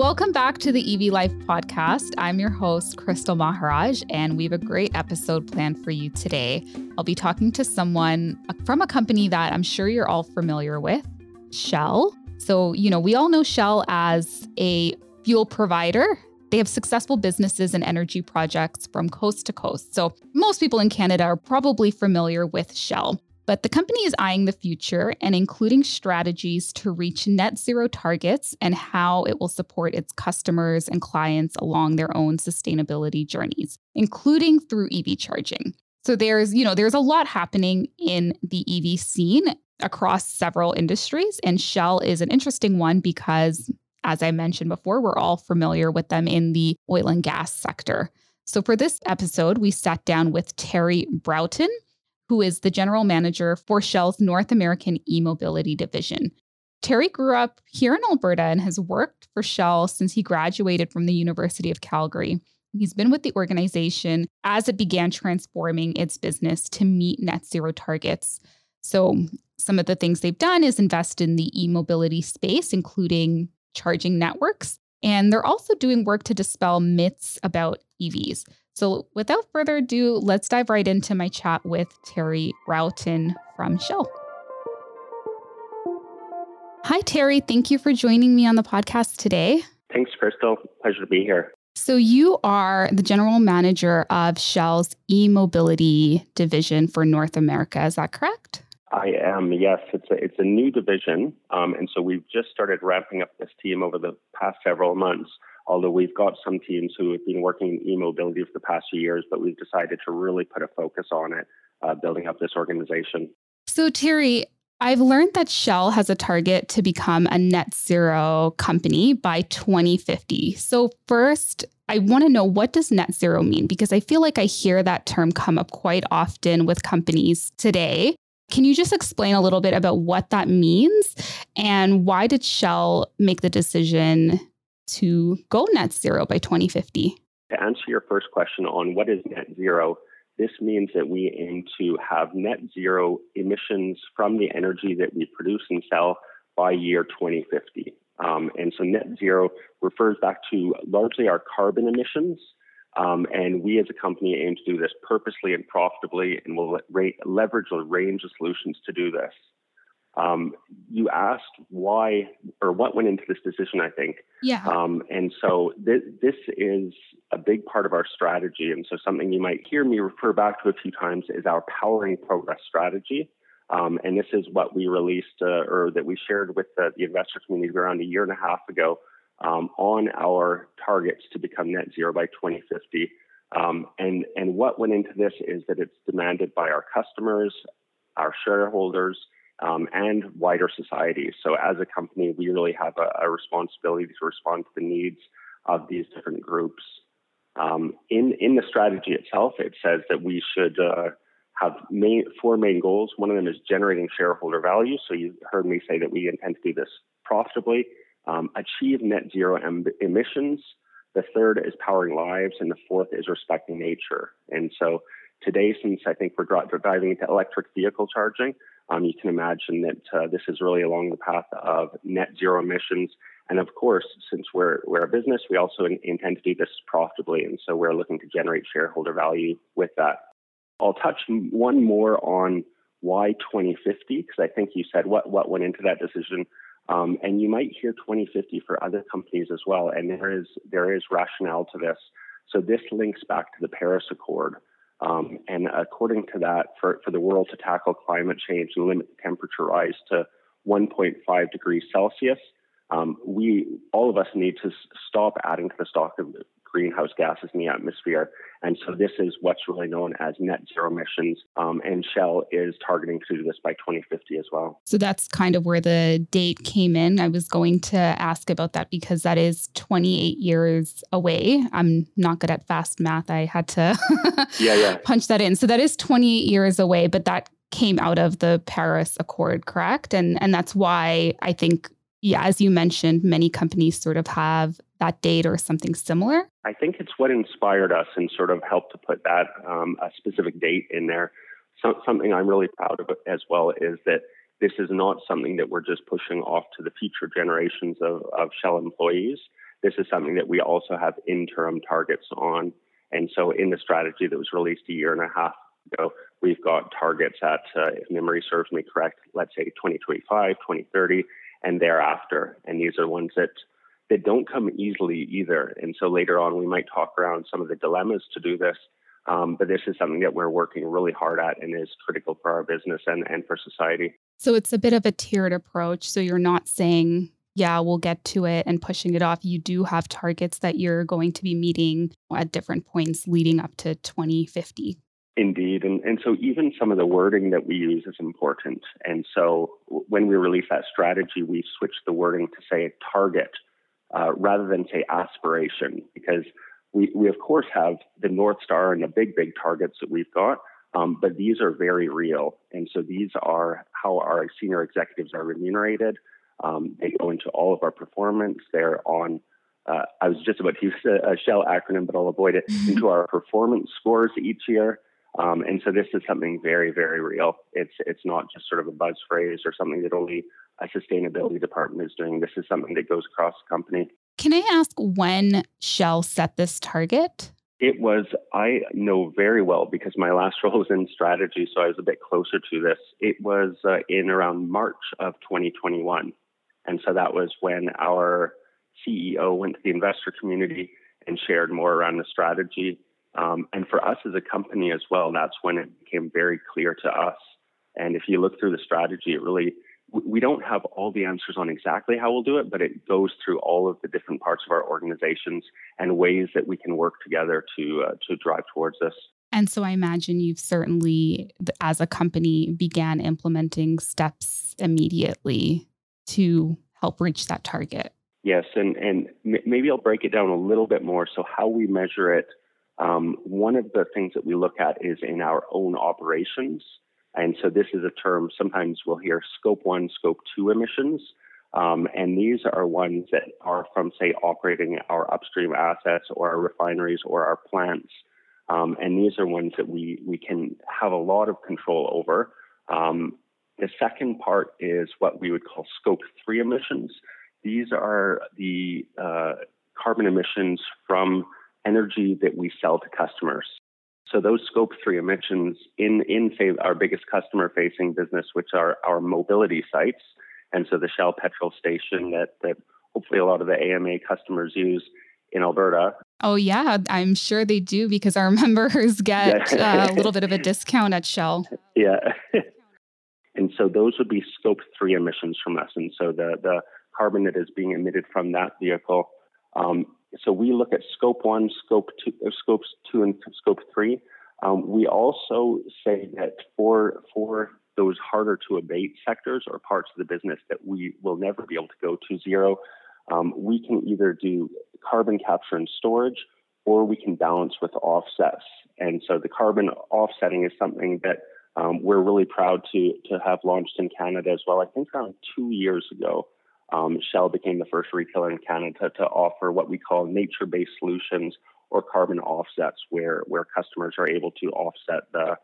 Welcome back to the EV Life Podcast. I'm your host, Crystal Maharaj, and we have a great episode planned for you today. I'll be talking to someone from a company that I'm sure you're all familiar with, Shell. So, we all know Shell as a fuel provider. They have successful businesses and energy projects from coast to coast. So most people in Canada are probably familiar with Shell, but the company is eyeing the future and including strategies to reach net zero targets and how it will support its customers and clients along their own sustainability journeys, including through EV charging. So there's a lot happening in the EV scene across several industries, and Shell is an interesting one because, as I mentioned before, we're all familiar with them in the oil and gas sector. So for this episode, we sat down with Terry Broughton, who is the general manager for Shell's North American e-mobility division. Terry grew up here in Alberta and has worked for Shell since he graduated from the University of Calgary. He's been with the organization as it began transforming its business to meet net zero targets. So some of the things they've done is invest in the e-mobility space, including charging networks, and they're also doing work to dispel myths about EVs. So without further ado, let's dive right into my chat with Terry Broughton from Shell. Hi, Terry. Thank you for joining me on the podcast today. Thanks, Crystal. Pleasure to be here. So you are the general manager of Shell's e-mobility division for North America. Is that correct? I am, yes. It's a new division, and so we've just started ramping up this team over the past several months, although we've got some teams who have been working in e-mobility for the past few years, but we've decided to really put a focus on it, building up this organization. So Terry, I've learned that Shell has a target to become a net zero company by 2050. So first, I want to know, what does net zero mean? Because I feel like I hear that term come up quite often with companies today. Can you just explain a little bit about what that means and why did Shell make the decision to go net zero by 2050? To answer your first question on what is net zero, this means that we aim to have net zero emissions from the energy that we produce and sell by year 2050. And so net zero refers back to largely our carbon emissions. And we as a company aim to do this purposely and profitably, and we'll leverage a range of solutions to do this. You asked why or what went into this decision, I think. Yeah. And so this is a big part of our strategy. And so something you might hear me refer back to a few times is our Powering Progress strategy. And this is what we released or that we shared with the investor community around a year and a half ago. On our targets to become net zero by 2050. And what went into this is that it's demanded by our customers, our shareholders, and wider society. So as a company, we really have a responsibility to respond to the needs of these different groups. In the strategy itself, it says that we should have four main goals. One of them is generating shareholder value. So you heard me say that we intend to do this profitably. Achieve net zero emissions. The third is powering lives, and the fourth is respecting nature. And so today, since I think we're diving into electric vehicle charging, you can imagine that this is really along the path of net zero emissions. And of course, since we're a business, we also intend to do this profitably, and so we're looking to generate shareholder value with that. I'll touch one more on why 2050, because I think you said what went into that decision. And you might hear 2050 for other companies as well, and there is rationale to this. So this links back to the Paris Accord, and according to that, for the world to tackle climate change and limit the temperature rise to 1.5 degrees Celsius, all of us need to stop adding to the stock of greenhouse gases in the atmosphere. And so this is what's really known as net zero emissions. And Shell is targeting to do this by 2050 as well. So that's kind of where the date came in. I was going to ask about that because that is 28 years away. I'm not good at fast math. I had to punch that in. So that is 28 years away, but that came out of the Paris Accord, correct? And that's why I think, as you mentioned, many companies sort of have that date or something similar? I think it's what inspired us and sort of helped to put that a specific date in there. So, something I'm really proud of as well is that this is not something that we're just pushing off to the future generations of Shell employees. this is something that we also have interim targets on. And so in the strategy that was released a year and a half ago, we've got targets at, if memory serves me correct, let's say 2025, 2030, and thereafter. And these are ones that don't come easily either. And so later on, we might talk around some of the dilemmas to do this. But this is something that we're working really hard at and is critical for our business and for society. So it's a bit of a tiered approach. So you're not saying, yeah, we'll get to it and pushing it off. You do have targets that you're going to be meeting at different points leading up to 2050. Indeed. And so even some of the wording that we use is important. And so when we release that strategy, we switch the wording to say a target rather than say aspiration, because we of course have the North Star and the big, big targets that we've got, but these are very real. And so these are how our senior executives are remunerated. They go into all of our performance. They're on, I was just about to use a Shell acronym, but I'll avoid it, into our performance scores each year. And so this is something very, very real. It's not just sort of a buzz phrase or something that only a sustainability department is doing. This is something that goes across the company. Can I ask when Shell set this target? It was, I know very well because my last role was in strategy, so I was a bit closer to this. It was in around March of 2021. And so that was when our CEO went to the investor community and shared more around the strategy. And for us as a company as well, that's when it became very clear to us. And if you look through the strategy, it really, we don't have all the answers on exactly how we'll do it, but it goes through all of the different parts of our organizations and ways that we can work together to drive towards this. And so I imagine you've certainly, as a company, began implementing steps immediately to help reach that target. Yes, and maybe I'll break it down a little bit more. So how we measure it, one of the things that we look at is in our own operations. And so this is a term, sometimes we'll hear scope 1, scope 2 emissions. And these are ones that are from, say, operating our upstream assets or our refineries or our plants. And these are ones that we can have a lot of control over. The second part is what we would call scope 3 emissions. These are the carbon emissions from energy that we sell to customers. So those scope 3 emissions in say, our biggest customer-facing business, which are our mobility sites. And so the Shell petrol station that hopefully a lot of the AMA customers use in Alberta. Oh, yeah, I'm sure they do because our members get a little bit of a discount at Shell. Yeah. And so those would be scope 3 emissions from us. And so the carbon that is being emitted from that vehicle. So we look at scope 1, scope 2, scopes 2 and scope 3. We also say that for those harder to abate sectors or parts of the business that we will never be able to go to zero, we can either do carbon capture and storage, or we can balance with offsets. And so the carbon offsetting is something that we're really proud to have launched in Canada as well. I think around 2 years ago. Shell became the first retailer in Canada to offer what we call nature-based solutions or carbon offsets, where customers are able to offset the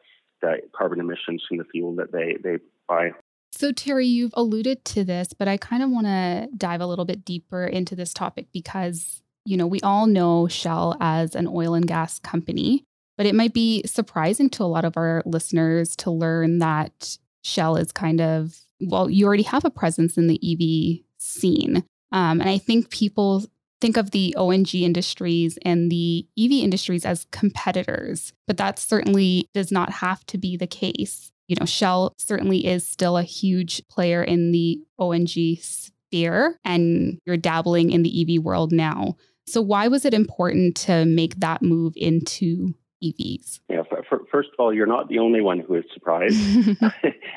carbon emissions from the fuel that they buy. So, Terry, you've alluded to this, but I kind of want to dive a little bit deeper into this topic because, you know, we all know Shell as an oil and gas company, but it might be surprising to a lot of our listeners to learn that Shell is kind of, well, you already have a presence in the EV scene. And I think people think of the O&G industries and the EV industries as competitors, but that certainly does not have to be the case. You know, Shell certainly is still a huge player in the O&G sphere, and you're dabbling in the EV world now. So why was it important to make that move into EVs? Yeah, first of all, you're not the only one who is surprised.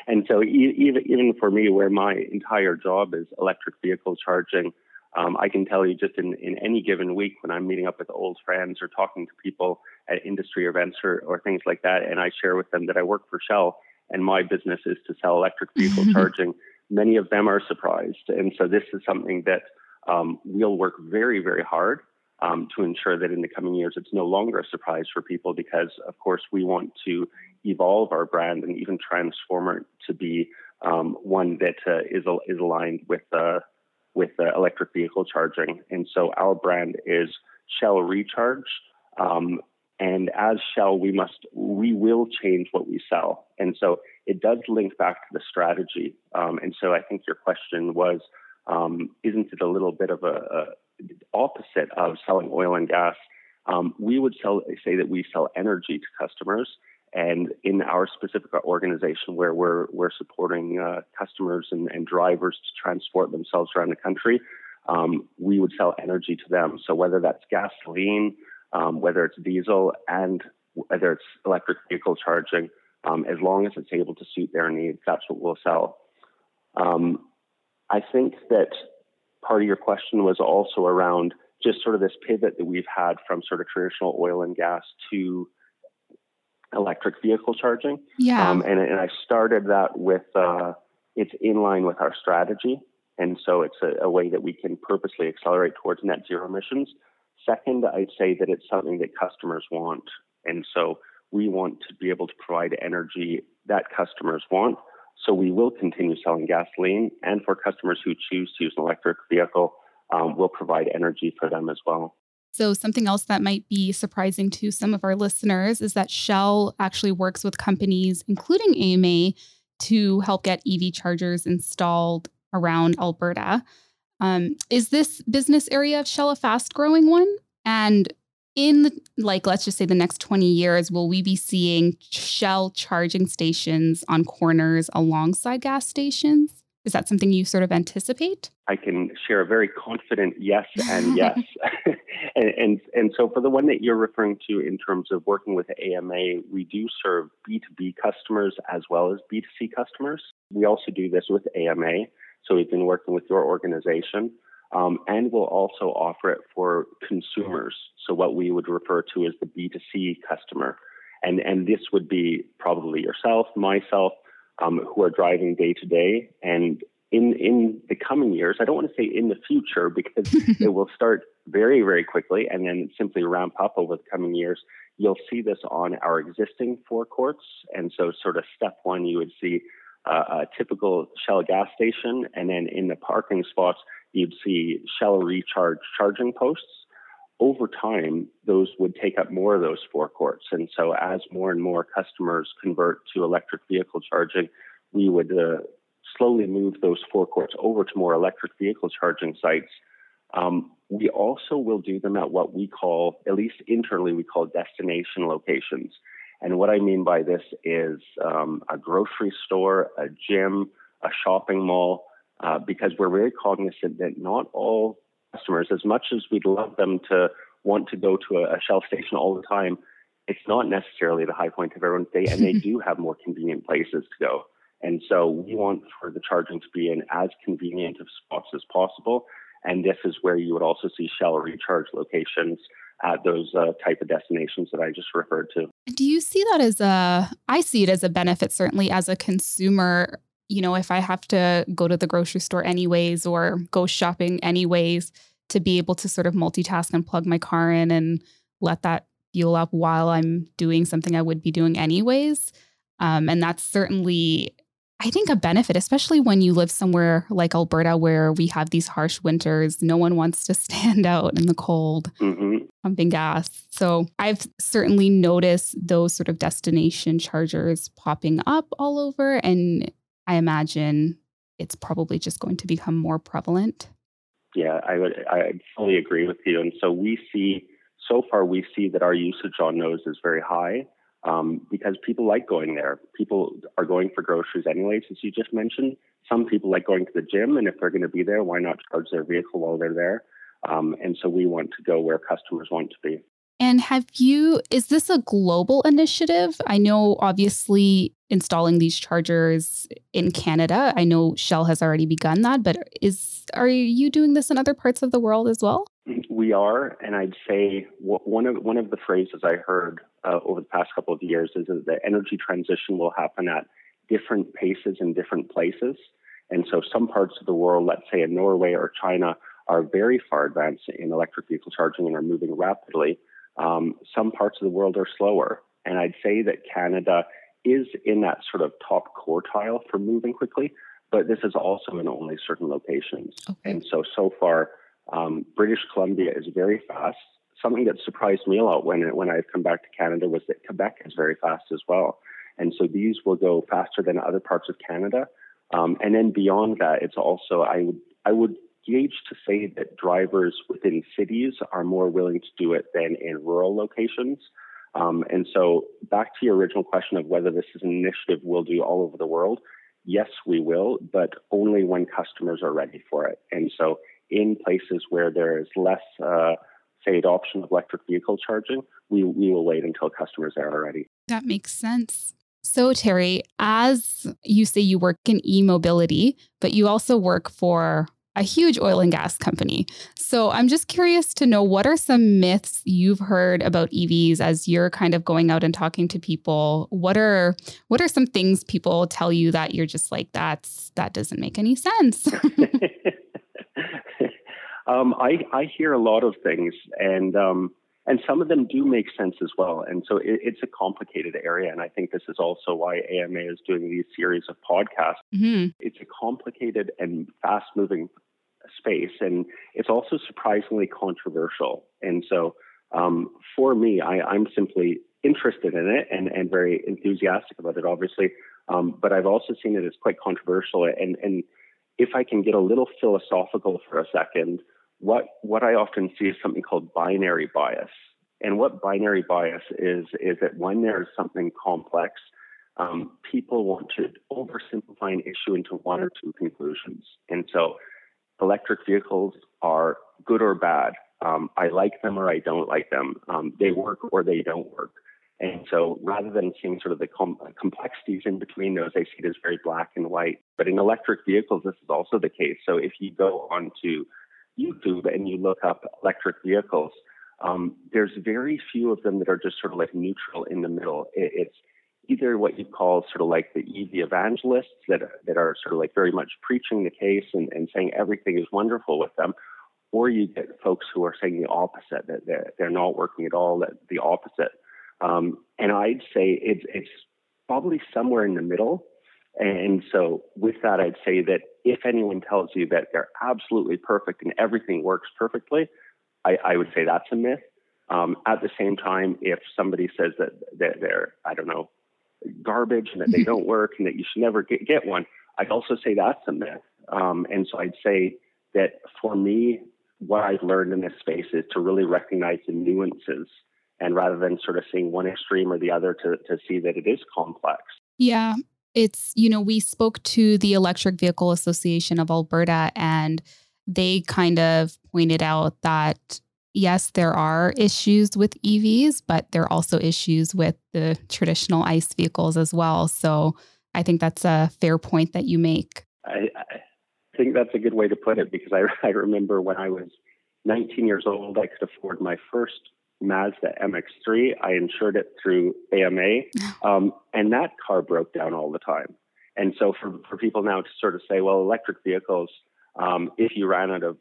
And so even for me, where my entire job is electric vehicle charging, I can tell you just in any given week when I'm meeting up with old friends or talking to people at industry events or things like that, and I share with them that I work for Shell and my business is to sell electric vehicle charging, many of them are surprised. And so this is something that we'll work very, very hard to ensure that in the coming years, it's no longer a surprise for people because, of course, we want to evolve our brand and even transform it to be one that is aligned with with electric vehicle charging. And so our brand is Shell Recharge. And as Shell, we will change what we sell. And so it does link back to the strategy. And so I think your question was, isn't it a little bit of a opposite of selling oil and gas? We would say that we sell energy to customers. And in our specific organization where we're supporting customers and drivers to transport themselves around the country, we would sell energy to them. So whether that's gasoline, whether it's diesel, and whether it's electric vehicle charging, as long as it's able to suit their needs, that's what we'll sell. I think that part of your question was also around just sort of this pivot that we've had from sort of traditional oil and gas to electric vehicle charging. Yeah. And I started that with, it's in line with our strategy. And so it's a way that we can purposely accelerate towards net zero emissions. Second, I'd say that it's something that customers want. And so we want to be able to provide energy that customers want. So we will continue selling gasoline. And for customers who choose to use an electric vehicle, we'll provide energy for them as well. So something else that might be surprising to some of our listeners is that Shell actually works with companies, including AMA, to help get EV chargers installed around Alberta. Is this business area of Shell a fast-growing one? And in, let's just say the next 20 years, will we be seeing Shell charging stations on corners alongside gas stations? Is that something you sort of anticipate? I can share a very confident yes and yes. and so for the one that you're referring to in terms of working with AMA, we do serve B2B customers as well as B2C customers. We also do this with AMA. So we've been working with your organization. And we'll also offer it for consumers. So what we would refer to as the B2C customer. And this would be probably yourself, myself, who are driving day to day. And in the coming years, I don't want to say in the future, because it will start very, very quickly and then simply ramp up over the coming years. You'll see this on our existing forecourts. And so sort of step one, you would see a typical Shell gas station. And then in the parking spots, you'd see Shell Recharge charging posts. Over time, those would take up more of those forecourts. And so as more and more customers convert to electric vehicle charging, we would slowly move those forecourts over to more electric vehicle charging sites. We also will do them at what we call, at least internally, we call destination locations. And what I mean by this is a grocery store, a gym, a shopping mall, because we're very cognizant that not all customers, as much as we'd love them to want to go to a Shell station all the time, it's not necessarily the high point of everyone's day, and they do have more convenient places to go. And so we want for the charging to be in as convenient of spots as possible. And this is where you would also see Shell Recharge locations at those type of destinations that I just referred to. Do you see that as I see it as a benefit, certainly as a consumer. You know, if I have to go to the grocery store anyways or go shopping anyways, to be able to sort of multitask and plug my car in and let that fuel up while I'm doing something I would be doing anyways. And that's certainly, I think, a benefit, especially when you live somewhere like Alberta where we have these harsh winters. No one wants to stand out in the cold, pumping gas. So I've certainly noticed those sort of destination chargers popping up all over, and I imagine it's probably just going to become more prevalent. Yeah, I fully agree with you. And so so far we see that our usage on those is very high because people like going there. People are going for groceries anyways, as you just mentioned. Some people like going to the gym, and if they're going to be there, why not charge their vehicle while they're there? And so we want to go where customers want to be. And is this a global initiative? I know, obviously, installing these chargers in Canada, I know Shell has already begun that, but are you doing this in other parts of the world as well? We are, and I'd say one of the phrases I heard over the past couple of years is that the energy transition will happen at different paces in different places. And so some parts of the world, let's say in Norway or China, are very far advanced in electric vehicle charging and are moving rapidly. Some parts of the world are slower. And I'd say that Canada is in that sort of top quartile for moving quickly, but this is also in only certain locations. Okay. And so far, British Columbia is very fast. Something that surprised me a lot when I've come back to Canada was that Quebec is very fast as well. And so these will go faster than other parts of Canada. And then beyond that, it's also, I would gauge to say that drivers within cities are more willing to do it than in rural locations. And so back to your original question of whether this is an initiative we'll do all over the world, yes, we will, but only when customers are ready for it. And so in places where there is less, say, adoption of electric vehicle charging, we will wait until customers are ready. That makes sense. So, Terry, as you say, you work in e-mobility, but you also work for a huge oil and gas company. So I'm just curious to know, what are some myths you've heard about EVs as you're kind of going out and talking to people? What are some things people tell you that you're just like, that doesn't make any sense? I hear a lot of things, and some of them do make sense as well. And so it's a complicated area. And I think this is also why AMA is doing these series of podcasts. Mm-hmm. It's a complicated and fast-moving space. And it's also surprisingly controversial. And so for me, I'm simply interested in it and very enthusiastic about it, obviously. But I've also seen it as quite controversial. And if I can get a little philosophical for a second, what I often see is something called binary bias. And what binary bias is that when there is something complex, people want to oversimplify an issue into one or two conclusions. And so electric vehicles are good or bad. I like them or I don't like them. They work or they don't work. And so rather than seeing sort of the complexities in between those, I see it as very black and white. But in electric vehicles, this is also the case. So if you go onto YouTube and you look up electric vehicles, there's very few of them that are just sort of like neutral in the middle. It's either what you call sort of like the EV evangelists that are sort of like very much preaching the case and saying everything is wonderful with them, or you get folks who are saying the opposite, that they're not working at all, that the opposite. And I'd say it's probably somewhere in the middle. And so with that, I'd say that if anyone tells you that they're absolutely perfect and everything works perfectly, I would say that's a myth. At the same time, if somebody says that they're, I don't know, garbage and that they don't work and that you should never get one, I'd also say that's a myth. And so I'd say that for me, what I've learned in this space is to really recognize the nuances, and rather than sort of seeing one extreme or the other, to see that it is complex. Yeah. It's, you know, we spoke to the Electric Vehicle Association of Alberta, and they kind of pointed out that, yes, there are issues with EVs, but there are also issues with the traditional ICE vehicles as well. So I think that's a fair point that you make. I think that's a good way to put it, because I remember when I was 19 years old, I could afford my first Mazda MX 3. I insured it through AMA, and that car broke down all the time. And so for people now to sort of say, well, electric vehicles, if you ran out of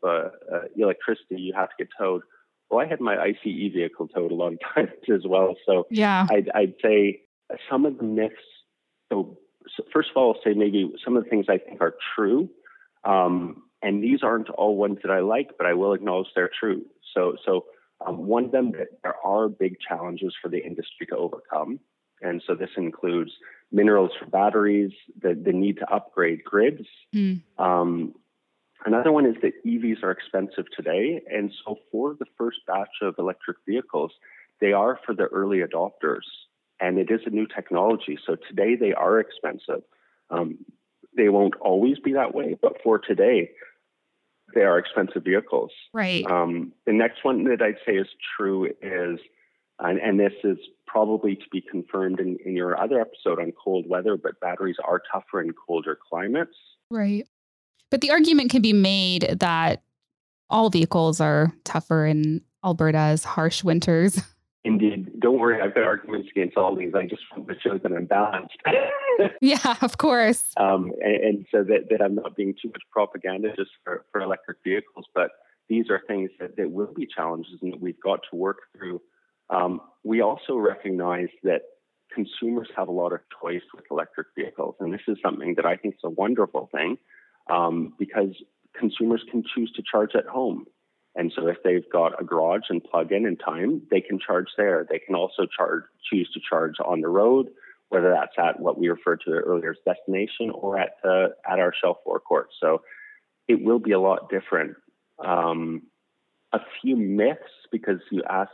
electricity, you have to get towed. Well, I had my ICE vehicle towed a long time as well. So yeah. I'd say some of the myths. So first of all, I'll say maybe some of the things I think are true. And these aren't all ones that I like, but I will acknowledge they're true. So one of them, that there are big challenges for the industry to overcome. And so this includes minerals for batteries, the need to upgrade grids. Another one is that EVs are expensive today. And so for the first batch of electric vehicles, they are for the early adopters. And it is a new technology. So today they are expensive. They won't always be that way, but for today, they are expensive vehicles. Right. The next one that I'd say is true is, and this is probably to be confirmed in your other episode on cold weather, but batteries are tougher in colder climates. Right. But the argument can be made that all vehicles are tougher in Alberta's harsh winters. Indeed. Don't worry, I've got arguments against all these. I just want to show that I'm balanced. Yeah, of course. And so that I'm not being too much propaganda just for electric vehicles. But these are things that will be challenges and that we've got to work through. We also recognize that consumers have a lot of choice with electric vehicles. And this is something that I think is a wonderful thing, because consumers can choose to charge at home. And so if they've got a garage and plug in time, they can charge there. They can also choose to charge on the road, whether that's at what we referred to earlier as destination or at our Shell forecourt. So it will be a lot different. A few myths, because you asked,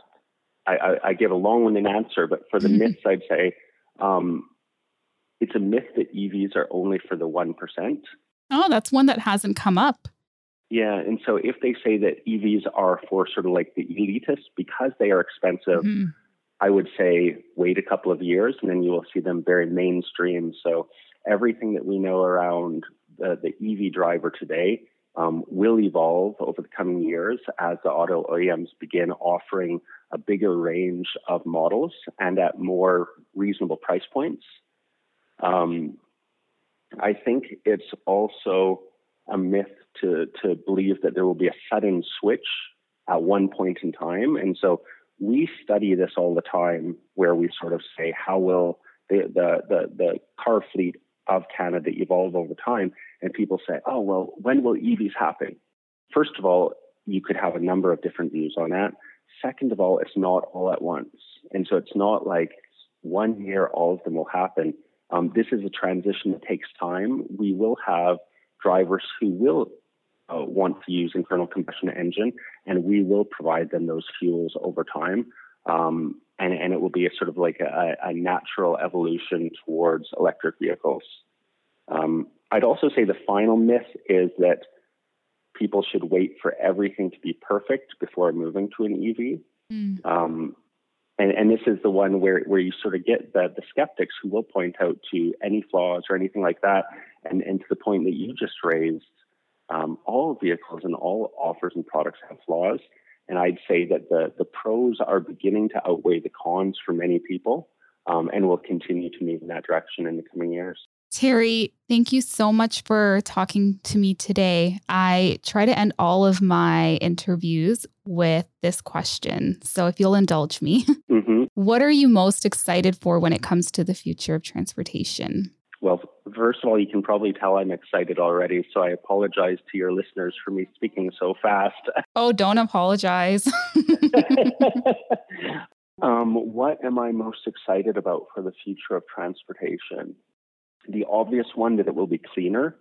I give a long-winded answer, but for the myths, I'd say it's a myth that EVs are only for the 1%. Oh, that's one that hasn't come up. Yeah, and so if they say that EVs are for sort of like the elitists because they are expensive, I would say wait a couple of years and then you will see them very mainstream. So everything that we know around the EV driver today will evolve over the coming years as the auto OEMs begin offering a bigger range of models and at more reasonable price points. I think it's also a myth to believe that there will be a sudden switch at one point in time. And so we study this all the time where we sort of say, how will the car fleet of Canada evolve over time? And people say, oh, well, when will EVs happen? First of all, you could have a number of different views on that. Second of all, it's not all at once. And so it's not like one year all of them will happen. This is a transition that takes time. We will have drivers who will want to use internal combustion engine, and we will provide them those fuels over time. And it will be a sort of like a natural evolution towards electric vehicles. I'd also say the final myth is that people should wait for everything to be perfect before moving to an EV. And this is the one where you sort of get the skeptics who will point out to any flaws or anything like that. And to the point that you just raised, all vehicles and all offers and products have flaws. And I'd say that the pros are beginning to outweigh the cons for many people, and will continue to move in that direction in the coming years. Terry, thank you so much for talking to me today. I try to end all of my interviews with this question. So if you'll indulge me, what are you most excited for when it comes to the future of transportation? Well, first of all, you can probably tell I'm excited already. So I apologize to your listeners for me speaking so fast. Oh, don't apologize. What am I most excited about for the future of transportation? The obvious one, that it will be cleaner.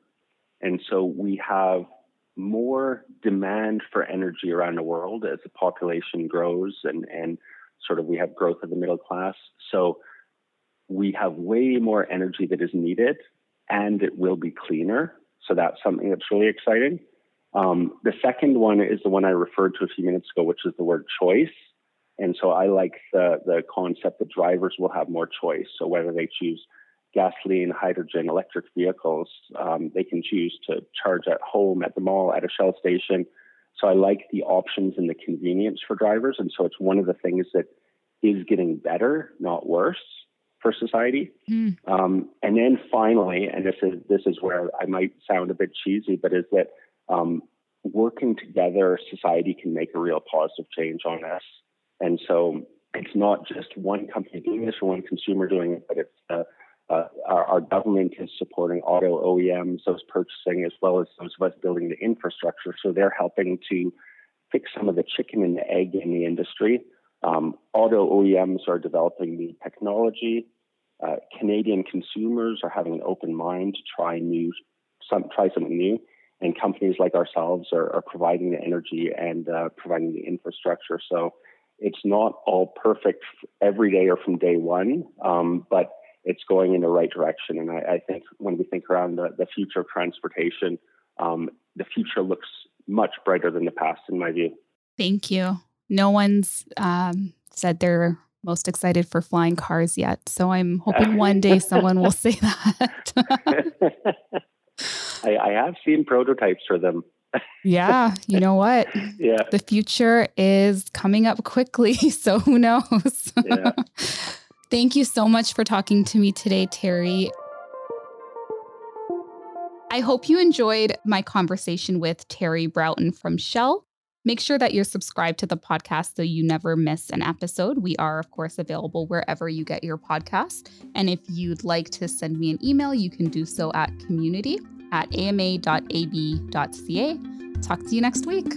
And so we have more demand for energy around the world as the population grows and sort of we have growth of the middle class. So we have way more energy that is needed and it will be cleaner. So that's something that's really exciting. The second one is the one I referred to a few minutes ago, which is the word choice. And so I like the concept that drivers will have more choice. So whether they choose gasoline, hydrogen, electric vehicles, they can choose to charge at home, at the mall, at a Shell station. So I like the options and the convenience for drivers. And so it's one of the things that is getting better, not worse, for society. And then finally, and this is where I might sound a bit cheesy, but is that working together, society can make a real positive change on us. And so it's not just one company doing this or one consumer doing it, but it's our government is supporting auto OEMs, those purchasing, as well as those of us building the infrastructure. So they're helping to fix some of the chicken and the egg in the industry. Auto OEMs are developing new technology. Canadian consumers are having an open mind to try something new. And companies like ourselves are providing the energy and providing the infrastructure. So it's not all perfect every day or from day one, but it's going in the right direction. And I think when we think around the future of transportation, the future looks much brighter than the past, in my view. Thank you. No one's said they're most excited for flying cars yet. So I'm hoping one day someone will say that. I have seen prototypes for them. Yeah. You know what? Yeah. The future is coming up quickly. So who knows? Yeah. Thank you so much for talking to me today, Terry. I hope you enjoyed my conversation with Terry Broughton from Shell. Make sure that you're subscribed to the podcast so you never miss an episode. We are, of course, available wherever you get your podcast. And if you'd like to send me an email, you can do so at community@ama.ab.ca. Talk to you next week.